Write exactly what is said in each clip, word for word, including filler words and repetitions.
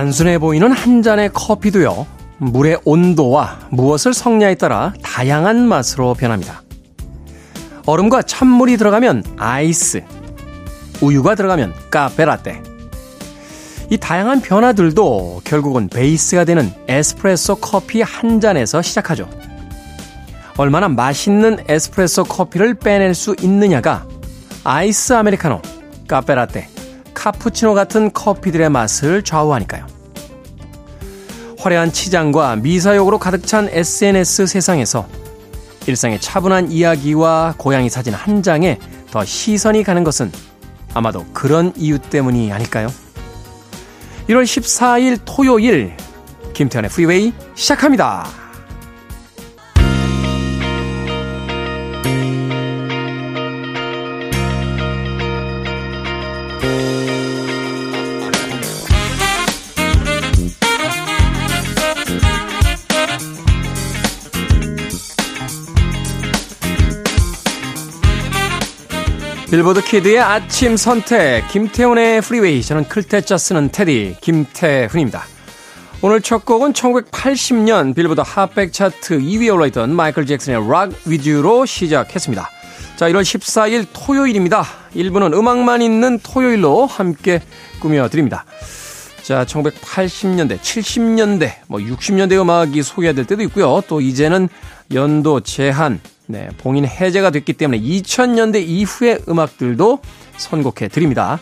단순해 보이는 한 잔의 커피도요, 물의 온도와 무엇을 섞냐에 따라 다양한 맛으로 변합니다. 얼음과 찬물이 들어가면 아이스, 우유가 들어가면 카페라떼. 이 다양한 변화들도 결국은 베이스가 되는 에스프레소 커피 한 잔에서 시작하죠. 얼마나 맛있는 에스프레소 커피를 빼낼 수 있느냐가 아이스 아메리카노, 카페라떼, 카푸치노 같은 커피들의 맛을 좌우하니까요. 화려한 치장과 미사욕으로 가득 찬 에스엔에스 세상에서 일상의 차분한 이야기와 고양이 사진 한 장에 더 시선이 가는 것은 아마도 그런 이유 때문이 아닐까요? 일월 십사일 토요일, 김태현의 프리웨이 시작합니다. 빌보드 키드의 아침 선택, 김태훈의 프리웨이. 저는 클테짜 쓰는 테디 김태훈입니다. 오늘 첫 곡은 천구백팔십년 빌보드 핫백 차트 이위에 올라있던 마이클 잭슨의 Rock With You로 시작했습니다. 자, 일월 십사일 토요일입니다. 일 부는 음악만 있는 토요일로 함께 꾸며드립니다. 자, 천구백팔십년대, 칠십년대, 뭐 육십년대 음악이 소개될 때도 있고요. 또 이제는 연도 제한, 네, 봉인 해제가 됐기 때문에 이천년대 이후의 음악들도 선곡해 드립니다.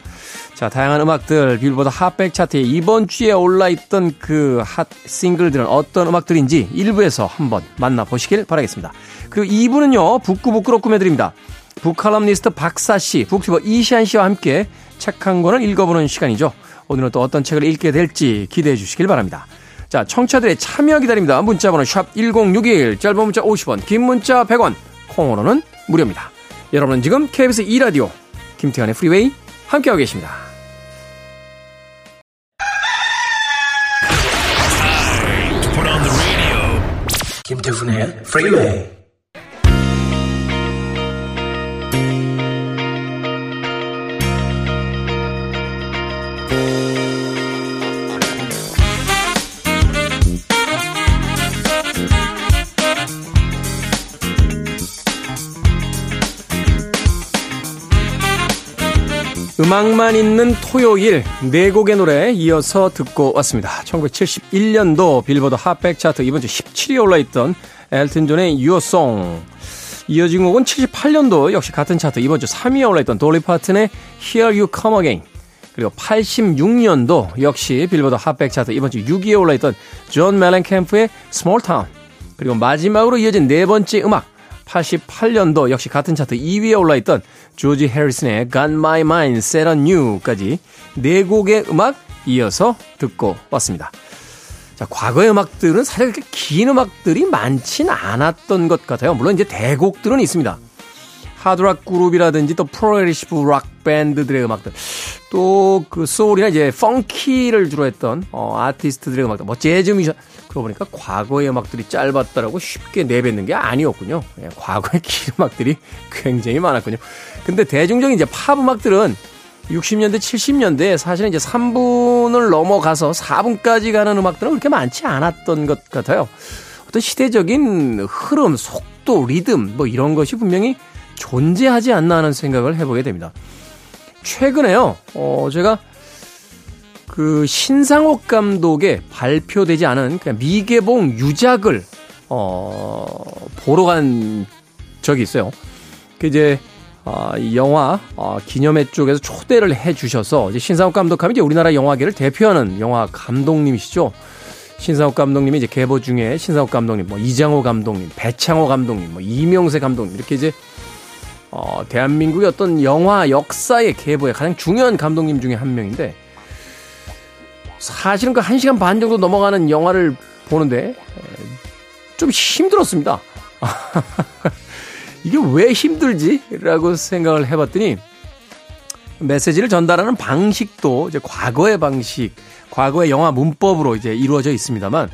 자, 다양한 음악들, 빌보드 핫백 차트에 이번 주에 올라있던 그 핫 싱글들은 어떤 음악들인지 일 부에서 한번 만나보시길 바라겠습니다. 그리고 이 부는요, 북구북구로 꾸며드립니다. 북칼럼니스트 박사씨, 북튜버 이시안씨와 함께 책 한 권을 읽어보는 시간이죠. 오늘은 또 어떤 책을 읽게 될지 기대해 주시길 바랍니다. 자, 청취자들의 참여 기다립니다. 문자번호 샵 일공육일, 짧은 문자 오십 원, 긴 문자 백 원, 콩으로는 무료입니다. 여러분은 지금 케이비에스 이 라디오 김태현의 프리웨이 함께하고 계십니다. 김태훈의 프리웨이. 음악만 있는 토요일, 네 곡의 노래 이어서 듣고 왔습니다. 천구백칠십일년도 빌보드 핫백 차트 이번 주 십칠위에 올라있던 엘튼 존의 Your Song. 이어진 곡은 칠십팔년도 역시 같은 차트 이번 주 삼위에 올라있던 돌리 파튼의 Here You Come Again. 그리고 팔십육년도 역시 빌보드 핫백 차트 이번 주 육위에 올라있던 존 멜렌캠프의 Small Town. 그리고 마지막으로 이어진 네 번째 음악. 팔십팔년도 역시 같은 차트 이위에 올라있던 조지 해리슨의 Got My Mind Set On You까지 네 곡의 음악 이어서 듣고 왔습니다. 자, 과거의 음악들은 사실 그렇게 긴 음악들이 많진 않았던 것 같아요. 물론 이제 대곡들은 있습니다. 하드락 그룹이라든지 또 프로그레시브 락 밴드들의 음악들, 또 그 소울이나 이제 펑키를 주로 했던 어, 아티스트들의 음악들, 뭐 재즈 뮤지션. 그러고 보니까 과거의 음악들이 짧았다라고 쉽게 내뱉는 게 아니었군요. 예, 과거의 긴 음악들이 굉장히 많았군요. 근데 대중적인 이제 팝 음악들은 육십 년대, 칠십 년대에 사실은 이제 삼분을 넘어가서 사분까지 가는 음악들은 그렇게 많지 않았던 것 같아요. 어떤 시대적인 흐름, 속도, 리듬 뭐 이런 것이 분명히 존재하지 않나 하는 생각을 해보게 됩니다. 최근에요, 어, 제가 그 신상옥 감독의 발표되지 않은 그냥 미개봉 유작을 어, 보러 간 적이 있어요. 그 이제 어, 영화 어, 기념회 쪽에서 초대를 해주셔서, 이제 신상옥 감독하면 이제 우리나라 영화계를 대표하는 영화 감독님이시죠. 신상옥 감독님이 이제 계보 중에 신상옥 감독님, 뭐 이장호 감독님, 배창호 감독님, 뭐 이명세 감독님, 이렇게 이제 어, 대한민국의 어떤 영화 역사의 계보의 가장 중요한 감독님 중에 한 명인데, 사실은 그 한 시간 반 정도 넘어가는 영화를 보는데 좀 힘들었습니다. 이게 왜 힘들지라고 생각을 해봤더니, 메시지를 전달하는 방식도 이제 과거의 방식, 과거의 영화 문법으로 이제 이루어져 있습니다만,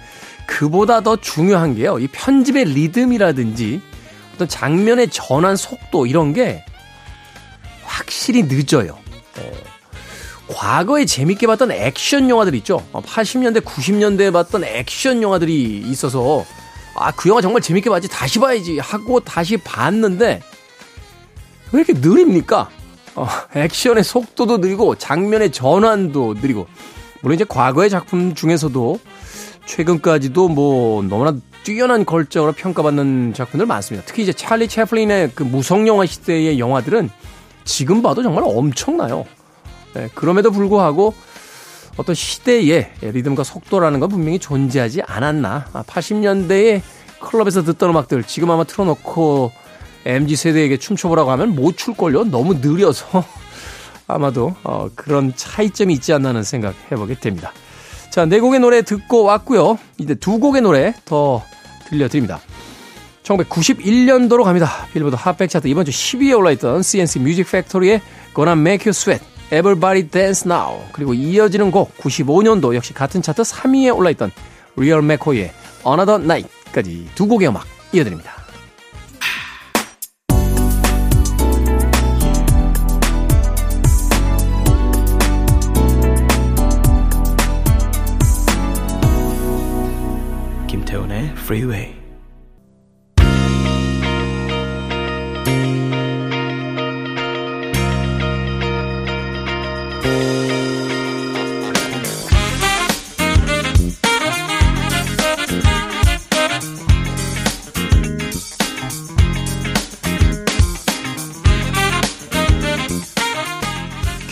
그보다 더 중요한 게요, 이 편집의 리듬이라든지 어떤 장면의 전환 속도, 이런 게 확실히 늦어요. 과거에 재밌게 봤던 액션 영화들 있죠. 팔십 년대, 구십 년대에 봤던 액션 영화들이 있어서 아, 그 영화 정말 재밌게 봤지, 다시 봐야지 하고 다시 봤는데 왜 이렇게 느립니까? 어, 액션의 속도도 느리고 장면의 전환도 느리고, 물론 이제 과거의 작품 중에서도 최근까지도 뭐 너무나 뛰어난 걸작으로 평가받는 작품들 많습니다. 특히 이제 찰리 채플린의 그 무성영화 시대의 영화들은 지금 봐도 정말 엄청나요. 네, 그럼에도 불구하고 어떤 시대의 리듬과 속도라는 건 분명히 존재하지 않았나. 아, 팔십 년대에 클럽에서 듣던 음악들 지금 아마 틀어놓고 엠지세대에게 춤춰보라고 하면 못 출걸요. 너무 느려서 아마도 어, 그런 차이점이 있지 않나 하는 생각 해보게 됩니다. 자, 네 곡의 노래 듣고 왔고요. 이제 두 곡의 노래 더 들려드립니다. 천구백구십일 년도로 갑니다. 빌보드 핫백 차트 이번 주 십 위에 올라있던 씨엔씨 뮤직 팩토리의 Gonna Make You Sweat, Everybody Dance Now, 그리고 이어지는 곡 구십오 년도 역시 같은 차트 삼 위에 올라있던 리얼 맥코이의 Another Night까지 두 곡의 음악 이어드립니다. 김태훈의 Freeway.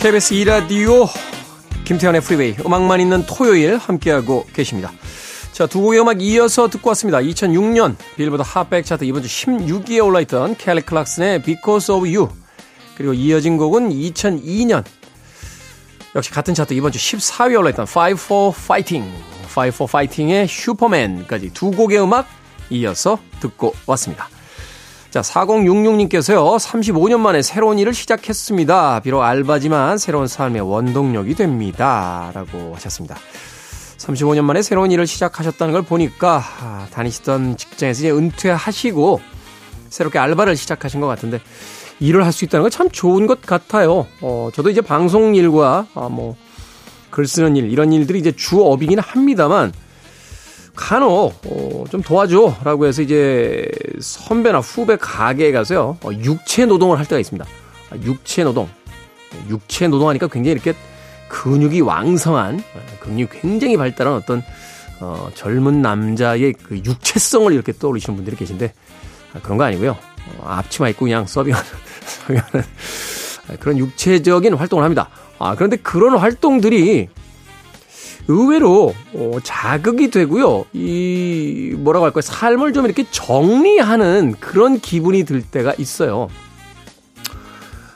케이비에스 이 라디오 김태현의 프리웨이, 음악만 있는 토요일 함께하고 계십니다. 자, 두 곡의 음악 이어서 듣고 왔습니다. 이천육 년 빌보드 핫백 차트 이번 주 십육 위에 올라있던 켈리 클락슨의 Because of You, 그리고 이어진 곡은 이천이 년 역시 같은 차트 이번 주 십사 위에 올라있던 Five for Fighting, Five for Fighting의 슈퍼맨까지 두 곡의 음악 이어서 듣고 왔습니다. 자, 사공육육 님께서요. 삼십오 년 만에 새로운 일을 시작했습니다. 비록 알바지만 새로운 삶의 원동력이 됩니다, 라고 하셨습니다. 삼십오 년 만에 새로운 일을 시작하셨다는 걸 보니까 아, 다니시던 직장에서 이제 은퇴하시고 새롭게 알바를 시작하신 것 같은데 일을 할 수 있다는 건 참 좋은 것 같아요. 어, 저도 이제 방송 일과 아, 뭐 글 쓰는 일, 이런 일들이 이제 주업이긴 합니다만 간혹 어, 좀 도와줘 라고 해서 이제 선배나 후배 가게에 가서요, 어, 육체 노동을 할 때가 있습니다. 육체 노동. 육체 노동하니까 굉장히 이렇게 근육이 왕성한, 근육이 굉장히 발달한 어떤 어, 젊은 남자의 그 육체성을 이렇게 떠올리시는 분들이 계신데 아, 그런 거 아니고요. 어, 앞치마 입고 그냥 서빙하는, 서빙하는 그런 육체적인 활동을 합니다. 아, 그런데 그런 활동들이 의외로 어, 자극이 되고요. 이 뭐라고 할까요? 삶을 좀 이렇게 정리하는 그런 기분이 들 때가 있어요.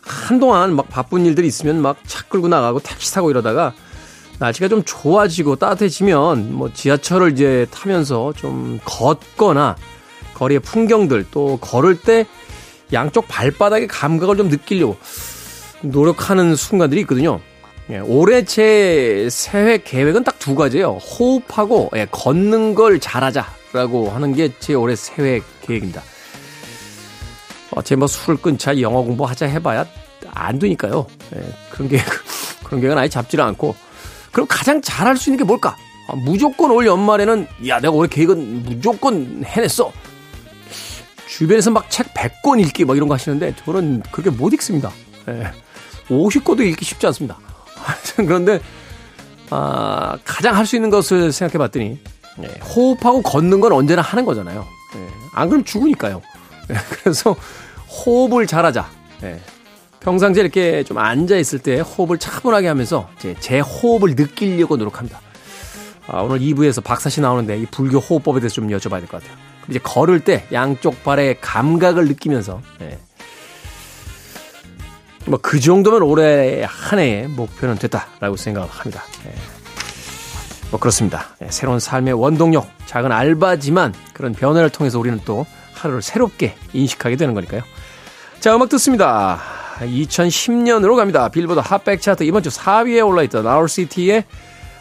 한동안 막 바쁜 일들이 있으면 막 차 끌고 나가고 택시 타고 이러다가 날씨가 좀 좋아지고 따뜻해지면 뭐 지하철을 이제 타면서 좀 걷거나 거리의 풍경들, 또 걸을 때 양쪽 발바닥의 감각을 좀 느끼려고 노력하는 순간들이 있거든요. 예, 올해 제 새해 계획은 딱 두 가지예요. 호흡하고 예, 걷는 걸 잘하자라고 하는 게 제 올해 새해 계획입니다. 어제 뭐 술 끊자, 영어 공부하자 해봐야 안 되니까요. 예, 그런 계획, 그런 계획은 아예 잡지를 않고, 그럼 가장 잘할 수 있는 게 뭘까? 아, 무조건 올 연말에는 야, 내가 올해 계획은 무조건 해냈어. 주변에서 막 책 백 권 읽기 막 이런 거 하시는데 저는 그렇게 못 읽습니다. 예, 오십 권도 읽기 쉽지 않습니다. 그런데 아, 가장 할 수 있는 것을 생각해 봤더니 예, 호흡하고 걷는 건 언제나 하는 거잖아요. 예, 안 그럼 죽으니까요. 예, 그래서 호흡을 잘하자. 예, 평상시에 이렇게 좀 앉아있을 때 호흡을 차분하게 하면서 제, 제 호흡을 느끼려고 노력합니다. 아, 오늘 이 부에서 박사 씨 나오는데 이 불교 호흡법에 대해서 좀 여쭤봐야 될 것 같아요. 이제 걸을 때 양쪽 발의 감각을 느끼면서 예, 뭐 그 정도면 올해 한 해의 목표는 됐다라고 생각을 합니다. 예, 뭐 그렇습니다. 예, 새로운 삶의 원동력, 작은 알바지만 그런 변화를 통해서 우리는 또 하루를 새롭게 인식하게 되는 거니까요. 자, 음악 듣습니다. 이천십 년으로 갑니다. 빌보드 핫백 차트 이번 주 사 위에 올라있던 Our City의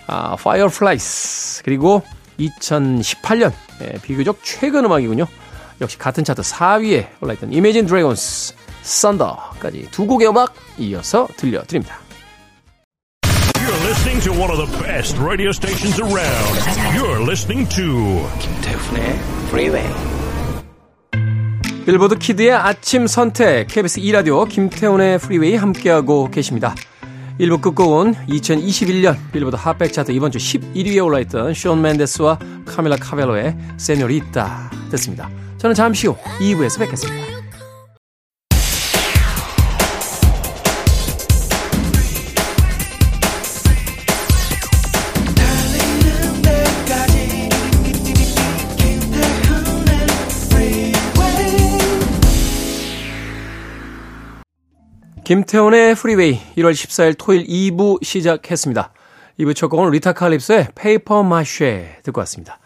아, Fireflies, 그리고 이천십팔 년 예, 비교적 최근 음악이군요. 역시 같은 차트 사 위에 올라있던 Imagine Dragons, 썬더까지 두 곡의 음악 이어서 들려드립니다. to one of the best radio stations around. You're listening to 김태훈의 Freeway. 빌보드 키드의 아침 선택, 케이비에스 이 라디오 김태훈의 프리웨이 함께하고 계십니다. 일 부 끝곡은 이천이십일 년 빌보드 핫백 차트 이번 주 십일 위에 올라있던 숀 멘데스와 카밀라 카벨로의 세뇨리타 됐습니다. 저는 잠시 후 이 부에서 뵙겠습니다. 김태훈의 프리웨이 일월 십사일 토요일 이 부 시작했습니다. 이 부 첫 곡은 리타 칼립스의 페이퍼 마쉐 듣고 왔습니다.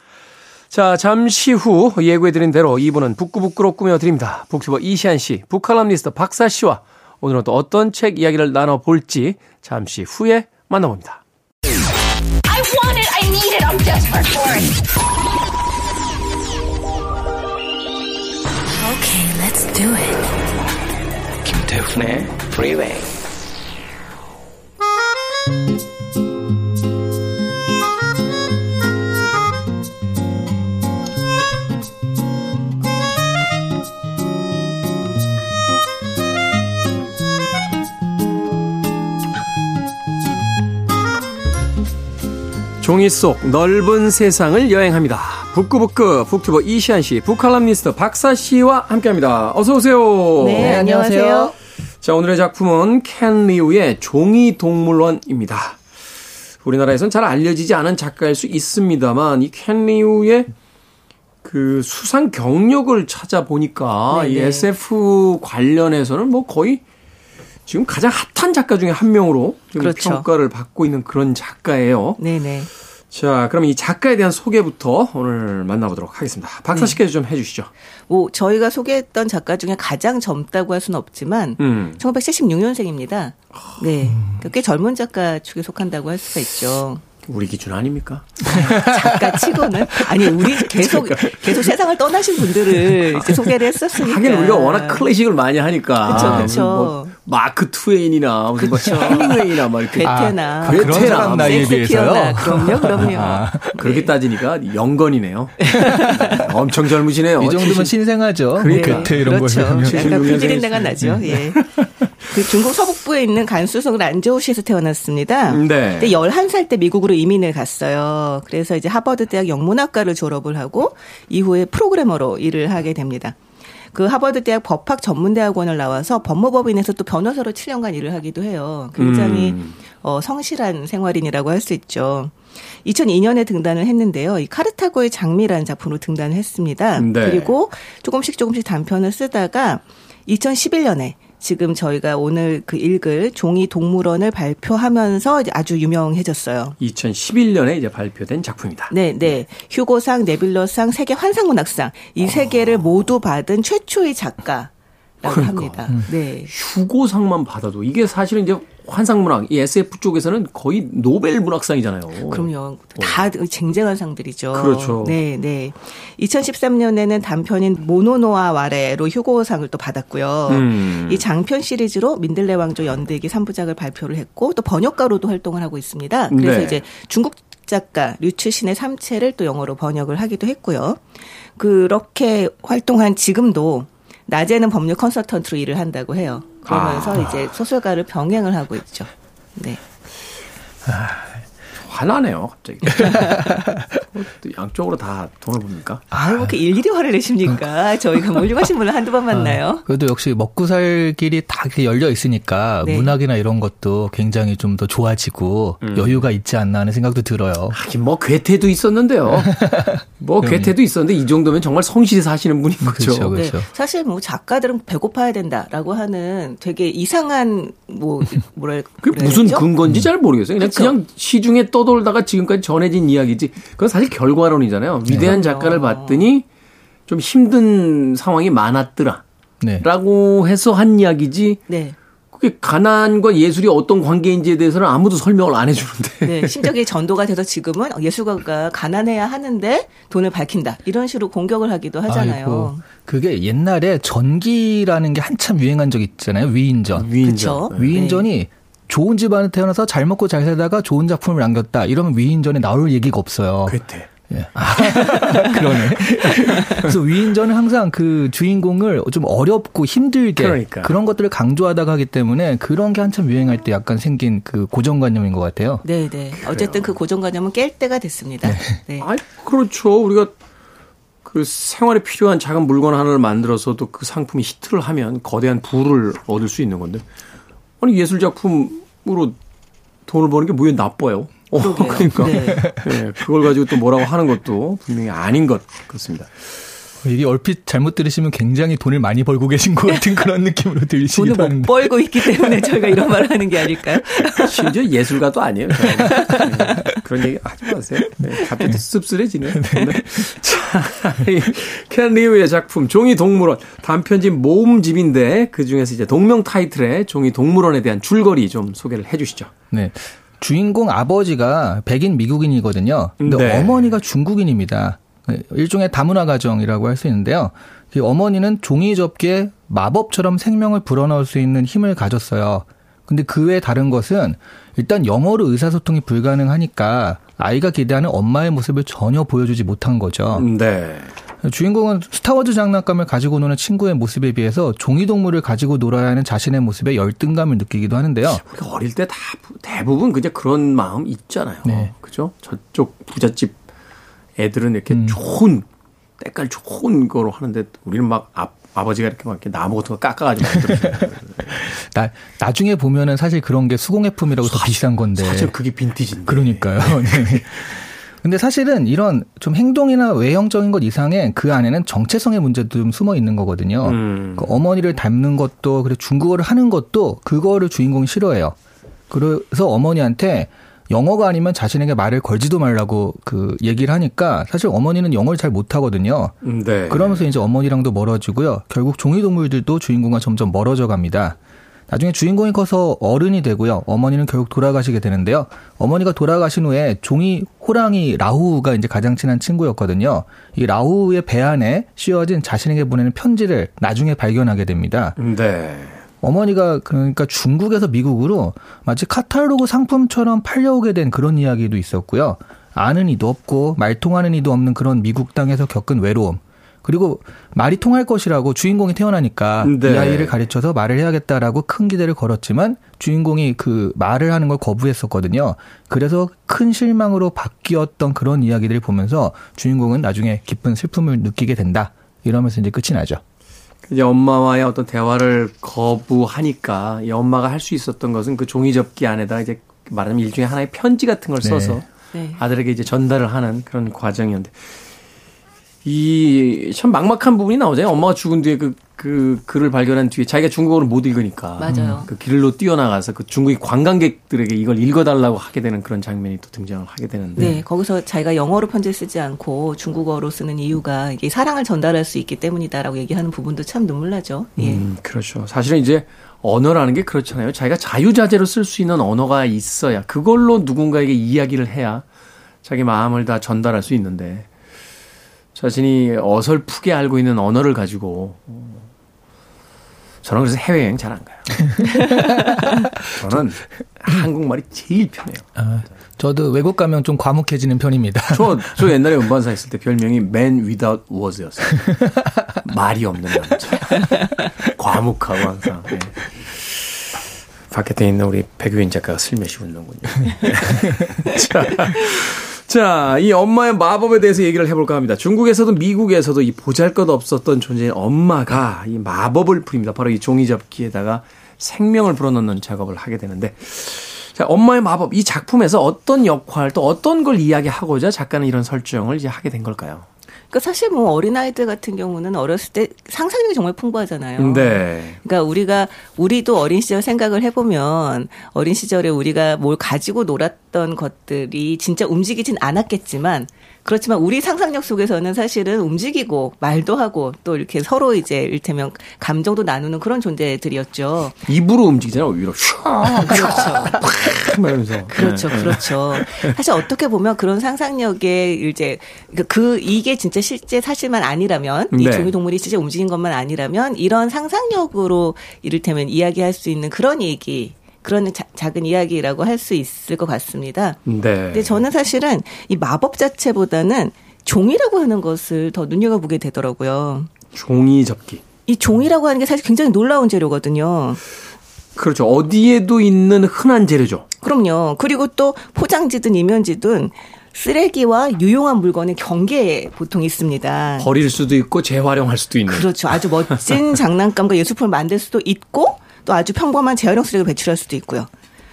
자, 잠시 후 예고해드린 대로 이 부는 북구북구로 꾸며드립니다. 북튜버 이시안 씨, 북칼럼니스트 박사 씨와 오늘은 또 어떤 책 이야기를 나눠볼지 잠시 후에 만나봅니다. I want it, I need it, I'm desperate for it. Okay, let's do it. 김태훈의 프리웨이. 종이 속 넓은 세상을 여행합니다. 북구북구 북튜버 이시안 씨, 북칼럼니스트 박사 씨와 함께합니다. 어서 오세요. 네, 안녕하세요. 자, 오늘의 작품은 켄 리우의 종이 동물원입니다. 우리나라에선 잘 알려지지 않은 작가일 수 있습니다만 이 켄 리우의 그 수상 경력을 찾아보니까 이 에스에프 관련해서는 뭐 거의 지금 가장 핫한 작가 중에 한 명으로 지금 그렇죠. 평가를 받고 있는 그런 작가예요. 네네. 자, 그럼 이 작가에 대한 소개부터 오늘 만나보도록 하겠습니다. 박사 씨께서 좀 해 주시죠. 뭐 저희가 소개했던 작가 중에 가장 젊다고 할 수는 없지만 음. 천구백칠십육 년생입니다. 네, 꽤 젊은 작가 축에 속한다고 할 수가 있죠. 우리 기준 아닙니까? 작가 치고는 아니 우리 계속 계속 세상을 떠나신 분들을 이제 소개를 했었으니까. 하긴 우리가 워낙 클래식을 많이 하니까. 그렇죠, 그렇죠. 뭐 마크 트웨인이나 무슨 헤밍웨이나 막 이렇게. 괴테나, 아, 그런 사람 나이에 비해서요. 그럼요, 그럼요. 아, 그렇게 네. 따지니까 영건이네요. 엄청 젊으시네요. 이 정도면 신생아죠. 그러니까 괴테 이런 거죠. 약간 분질인내가 나죠. 예. 그 중국 서북부에 있는 간수성 란저우시에서 태어났습니다. 네. 근데 열한 살 때 미국으로 이민을 갔어요. 그래서 이제 하버드 대학 영문학과를 졸업을 하고 이후에 프로그래머로 일을 하게 됩니다. 그 하버드 대학 법학 전문대학원을 나와서 법무법인에서 또 변호사로 칠 년간 일을 하기도 해요. 굉장히 음. 어, 성실한 생활인이라고 할 수 있죠. 이천이 년에 등단을 했는데요. 이 카르타고의 장미라는 작품으로 등단을 했습니다. 네. 그리고 조금씩 조금씩 단편을 쓰다가 이천십일 년에 지금 저희가 오늘 그 읽을 종이 동물원을 발표하면서 이제 아주 유명해졌어요. 이천십일 년에 이제 발표된 작품이다. 네, 네. 휴고상, 네뷸러상, 세계 환상문학상 이 세 개를 모두 받은 최초의 작가라고 그러니까. 합니다. 네. 휴고상만 받아도 이게 사실은 이제 환상문학, 이 에스에프 쪽에서는 거의 노벨 문학상이잖아요. 그럼요. 다 쟁쟁한 상들이죠. 그렇죠. 네, 네. 이천십삼 년에는 단편인 모노노아 와레로 휴고상을 또 받았고요. 음. 이 장편 시리즈로 민들레 왕조 연대기 삼 부작을 발표를 했고 또 번역가로도 활동을 하고 있습니다. 그래서 네. 이제 중국 작가 류츠신의 삼체를 또 영어로 번역을 하기도 했고요. 그렇게 활동한 지금도 낮에는 법률 컨설턴트로 일을 한다고 해요. 그러면서 아. 이제 소설가를 병행을 하고 있죠. 네. 아, 화나네요, 갑자기. 양쪽으로 다 돈을 봅니까? 아, 왜 이렇게 일일이 화를 내십니까? 저희가 뭐 훌륭하신 분을 한두 번 만나요. 그래도 역시 먹고 살 길이 다 열려 있으니까 네. 문학이나 이런 것도 굉장히 좀 더 좋아지고 음. 여유가 있지 않나 하는 생각도 들어요. 하긴 뭐 괴테도 있었는데요. 뭐 괴테도 있었는데 이 정도면 정말 성실히 사시는 분인 거죠. 그렇죠, 그렇죠. 네. 사실 뭐 작가들은 배고파야 된다라고 하는 되게 이상한 뭐 뭐랄 그 무슨 근거인지 잘 모르겠어요. 그냥, 그렇죠. 그냥 시중에 떠돌다가 지금까지 전해진 이야기지. 그건 사실 결과론이잖아요. 네. 위대한 작가를 봤더니 좀 힘든 상황이 많았더라. 네. 라고 해서 한 이야기지. 네. 그게 가난과 예술이 어떤 관계인지에 대해서는 아무도 설명을 안 해주는데. 네. 심지어 전도가 돼서 지금은 예술가가 가난해야 하는데 돈을 밝힌다. 이런 식으로 공격을 하기도 하잖아요. 아이고. 그게 옛날에 전기라는 게 한참 유행한 적이 있잖아요. 위인전. 위인전. 그쵸? 위인전이. 네. 좋은 집안에 태어나서 잘 먹고 잘 살다가 좋은 작품을 남겼다. 이러면 위인전에 나올 얘기가 없어요. 괴테. 예. 아, 그러네. 그래서 위인전은 항상 그 주인공을 좀 어렵고 힘들게 그러니까. 그런 것들을 강조하다가 하기 때문에 그런 게 한참 유행할 때 약간 생긴 그 고정관념인 것 같아요. 네, 네. 어쨌든 그 고정관념은 깰 때가 됐습니다. 네. 네. 아, 그렇죠. 우리가 그 생활에 필요한 작은 물건 하나를 만들어서 또 그 상품이 히트를 하면 거대한 부를 얻을 수 있는 건데 아니 예술 작품으로 돈을 버는 게 뭐에 나빠요? 어, 그러니까. 네. 네, 그걸 가지고 또 뭐라고 하는 것도 분명히 아닌 것 같습니다. 이게 얼핏 잘못 들으시면 굉장히 돈을 많이 벌고 계신 것 같은 그런 느낌으로 들리시기도 하는데. 돈을 못 벌고 있기 때문에 저희가 이런 말을 하는 게 아닐까요? 심지어 예술가도 아니에요. 그런 얘기 하지 마세요. 네, 갑자기 씁쓸해지네요. 네. 자, 켄 리우의 작품 종이 동물원 단편집 모음집인데 그중에서 이제 동명 타이틀의 종이 동물원에 대한 줄거리 좀 소개를 해 주시죠. 네. 주인공 아버지가 백인 미국인이거든요. 근데 네. 어머니가 중국인입니다. 일종의 다문화 가정이라고 할 수 있는데요. 그 어머니는 종이 접기에 마법처럼 생명을 불어넣을 수 있는 힘을 가졌어요. 근데 그 외에 다른 것은 일단 영어로 의사소통이 불가능하니까 아이가 기대하는 엄마의 모습을 전혀 보여주지 못한 거죠. 네. 주인공은 스타워즈 장난감을 가지고 노는 친구의 모습에 비해서 종이동물을 가지고 놀아야 하는 자신의 모습에 열등감을 느끼기도 하는데요. 우리가 어릴 때 다 대부분 그냥 그런 마음 있잖아요. 네. 그죠? 저쪽 부잣집 애들은 이렇게 음. 좋은 때깔 좋은 거로 하는데 우리는 막 아, 아버지가 이렇게 막 이렇게 나무 같은 거 깎아가지고 나 나중에 보면은 사실 그런 게 수공예품이라고 사실, 더 비싼 건데 사실 그게 빈티지인데 그러니까요. 네. 근데 사실은 이런 좀 행동이나 외형적인 것 이상에 그 안에는 정체성의 문제도 좀 숨어 있는 거거든요. 음. 그 어머니를 닮는 것도 그리고 중국어를 하는 것도 그거를 주인공이 싫어해요. 그래서 어머니한테 영어가 아니면 자신에게 말을 걸지도 말라고 그 얘기를 하니까 사실 어머니는 영어를 잘 못하거든요. 네. 그러면서 이제 어머니랑도 멀어지고요. 결국 종이동물들도 주인공과 점점 멀어져 갑니다. 나중에 주인공이 커서 어른이 되고요. 어머니는 결국 돌아가시게 되는데요. 어머니가 돌아가신 후에 종이 호랑이 라후가 이제 가장 친한 친구였거든요. 이 라후의 배 안에 씌워진 자신에게 보내는 편지를 나중에 발견하게 됩니다. 네. 어머니가 그러니까 중국에서 미국으로 마치 카탈로그 상품처럼 팔려오게 된 그런 이야기도 있었고요. 아는 이도 없고 말 통하는 이도 없는 그런 미국 땅에서 겪은 외로움. 그리고 말이 통할 것이라고 주인공이 태어나니까 네. 이 아이를 가르쳐서 말을 해야겠다라고 큰 기대를 걸었지만 주인공이 그 말을 하는 걸 거부했었거든요. 그래서 큰 실망으로 바뀌었던 그런 이야기들을 보면서 주인공은 나중에 깊은 슬픔을 느끼게 된다. 이러면서 이제 끝이 나죠. 이제 엄마와의 어떤 대화를 거부하니까 이 엄마가 할 수 있었던 것은 그 종이 접기 안에다 이제 말하자면 일종의 하나의 편지 같은 걸 써서 네. 아들에게 이제 전달을 하는 그런 과정이었는데 이 참 막막한 부분이 나오잖아요. 엄마가 죽은 뒤에 그, 그 글을 발견한 뒤에 자기가 중국어를 못 읽으니까 맞아요. 그 길로 뛰어나가서 그 중국의 관광객들에게 이걸 읽어달라고 하게 되는 그런 장면이 또 등장을 하게 되는데 네, 거기서 자기가 영어로 편지를 쓰지 않고 중국어로 쓰는 이유가 이게 사랑을 전달할 수 있기 때문이다라고 얘기하는 부분도 참 눈물 나죠. 예. 음, 그렇죠. 사실은 이제 언어라는 게 그렇잖아요. 자기가 자유자재로 쓸 수 있는 언어가 있어야 그걸로 누군가에게 이야기를 해야 자기 마음을 다 전달할 수 있는데 자신이 어설프게 알고 있는 언어를 가지고 저는 그래서 해외여행 잘 안 가요. 저는 한국말이 제일 편해요. 아, 저도 외국 가면 좀 과묵해지는 편입니다. 저, 저 옛날에 음반사 있을 때 별명이 Man Without Words였어요. 말이 없는 남자. 과묵하고 항상. 네. 바깥에 있는 우리 백유인 작가가 슬며시 웃는군요. 자. 자, 이 엄마의 마법에 대해서 얘기를 해볼까 합니다. 중국에서도 미국에서도 이 보잘것없었던 존재인 엄마가 이 마법을 부립니다. 바로 이 종이접기에다가 생명을 불어넣는 작업을 하게 되는데 자, 엄마의 마법, 이 작품에서 어떤 역할 또 어떤 걸 이야기하고자 작가는 이런 설정을 이제 하게 된 걸까요? 그러니까 사실 뭐 어린아이들 같은 경우는 어렸을 때 상상력이 정말 풍부하잖아요. 네. 그러니까 우리가 우리도 어린 시절 생각을 해보면 어린 시절에 우리가 뭘 가지고 놀았던 것들이 진짜 움직이진 않았겠지만 그렇지만 우리 상상력 속에서는 사실은 움직이고 말도 하고 또 이렇게 서로 이제 이를테면 감정도 나누는 그런 존재들이었죠. 입으로 움직이잖아요. 위로 슉. 그렇죠. 말면서. 그렇죠. 네. 그렇죠. 사실 어떻게 보면 그런 상상력에 이제 그 이게 진짜 실제 사실만 아니라면 네. 이 종이동물이 진짜 움직인 것만 아니라면 이런 상상력으로 이를테면 이야기할 수 있는 그런 얘기 그런 자, 작은 이야기라고 할 수 있을 것 같습니다. 네. 근데 저는 사실은 이 마법 자체보다는 종이라고 하는 것을 더 눈여겨보게 되더라고요. 종이 접기. 이 종이라고 하는 게 사실 굉장히 놀라운 재료거든요. 그렇죠. 어디에도 있는 흔한 재료죠. 그럼요. 그리고 또 포장지든 이면지든 쓰레기와 유용한 물건의 경계에 보통 있습니다. 버릴 수도 있고 재활용할 수도 있는. 그렇죠. 아주 멋진 장난감과 예술품을 만들 수도 있고 또 아주 평범한 재활용 쓰레기를 배출할 수도 있고요.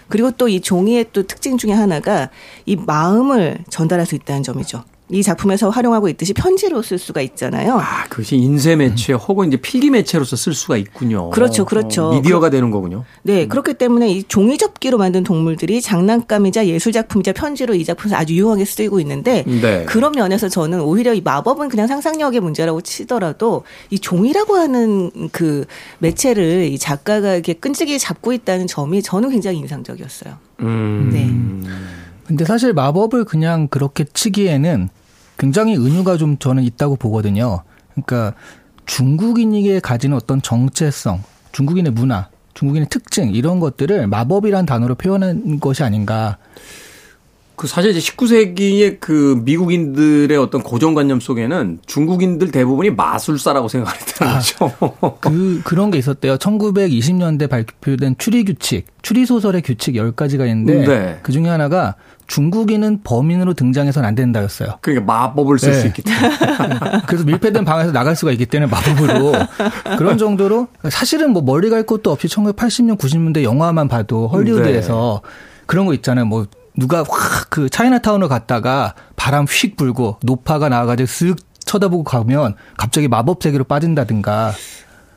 그리고 또 이 종이의 또 특징 중에 하나가 이 마음을 전달할 수 있다는 점이죠. 이 작품에서 활용하고 있듯이 편지로 쓸 수가 있잖아요. 아, 그것이 인쇄 매체 혹은 이제 필기 매체로서 쓸 수가 있군요. 그렇죠, 그렇죠. 어, 미디어가 그, 되는 거군요. 네, 음. 그렇기 때문에 이 종이 접기로 만든 동물들이 장난감이자 예술 작품이자 편지로 이 작품에서 아주 유용하게 쓰이고 있는데, 네. 그런 면에서 저는 오히려 이 마법은 그냥 상상력의 문제라고 치더라도 이 종이라고 하는 그 매체를 이 작가가 이렇게 끈질기게 잡고 있다는 점이 저는 굉장히 인상적이었어요. 음. 네. 근데 사실 마법을 그냥 그렇게 치기에는 굉장히 은유가 좀 저는 있다고 보거든요. 그러니까 중국인에게 가지는 어떤 정체성, 중국인의 문화, 중국인의 특징 이런 것들을 마법이란 단어로 표현한 것이 아닌가. 그 사실 이제 십구 세기의 그 미국인들의 어떤 고정관념 속에는 중국인들 대부분이 마술사라고 생각했다는 아, 거죠. 그, 그런 게 있었대요. 천구백이십 년대 발표된 추리규칙, 추리소설의 규칙 열 가지가 있는데, 네. 그 중에 하나가 중국인은 범인으로 등장해서는 안 된다였어요. 그러니까 마법을 쓸 수 네. 있기 때문에. 그래서 밀폐된 방에서 나갈 수가 있기 때문에 마법으로. 그런 정도로 사실은 뭐 멀리 갈 곳도 없이 천구백팔십 년, 구십 년대 영화만 봐도 헐리우드에서 네. 그런 거 있잖아요. 뭐 누가 확 그 차이나타운을 갔다가 바람 휙 불고 노파가 나와가지고 쓱 쳐다보고 가면 갑자기 마법 세계로 빠진다든가.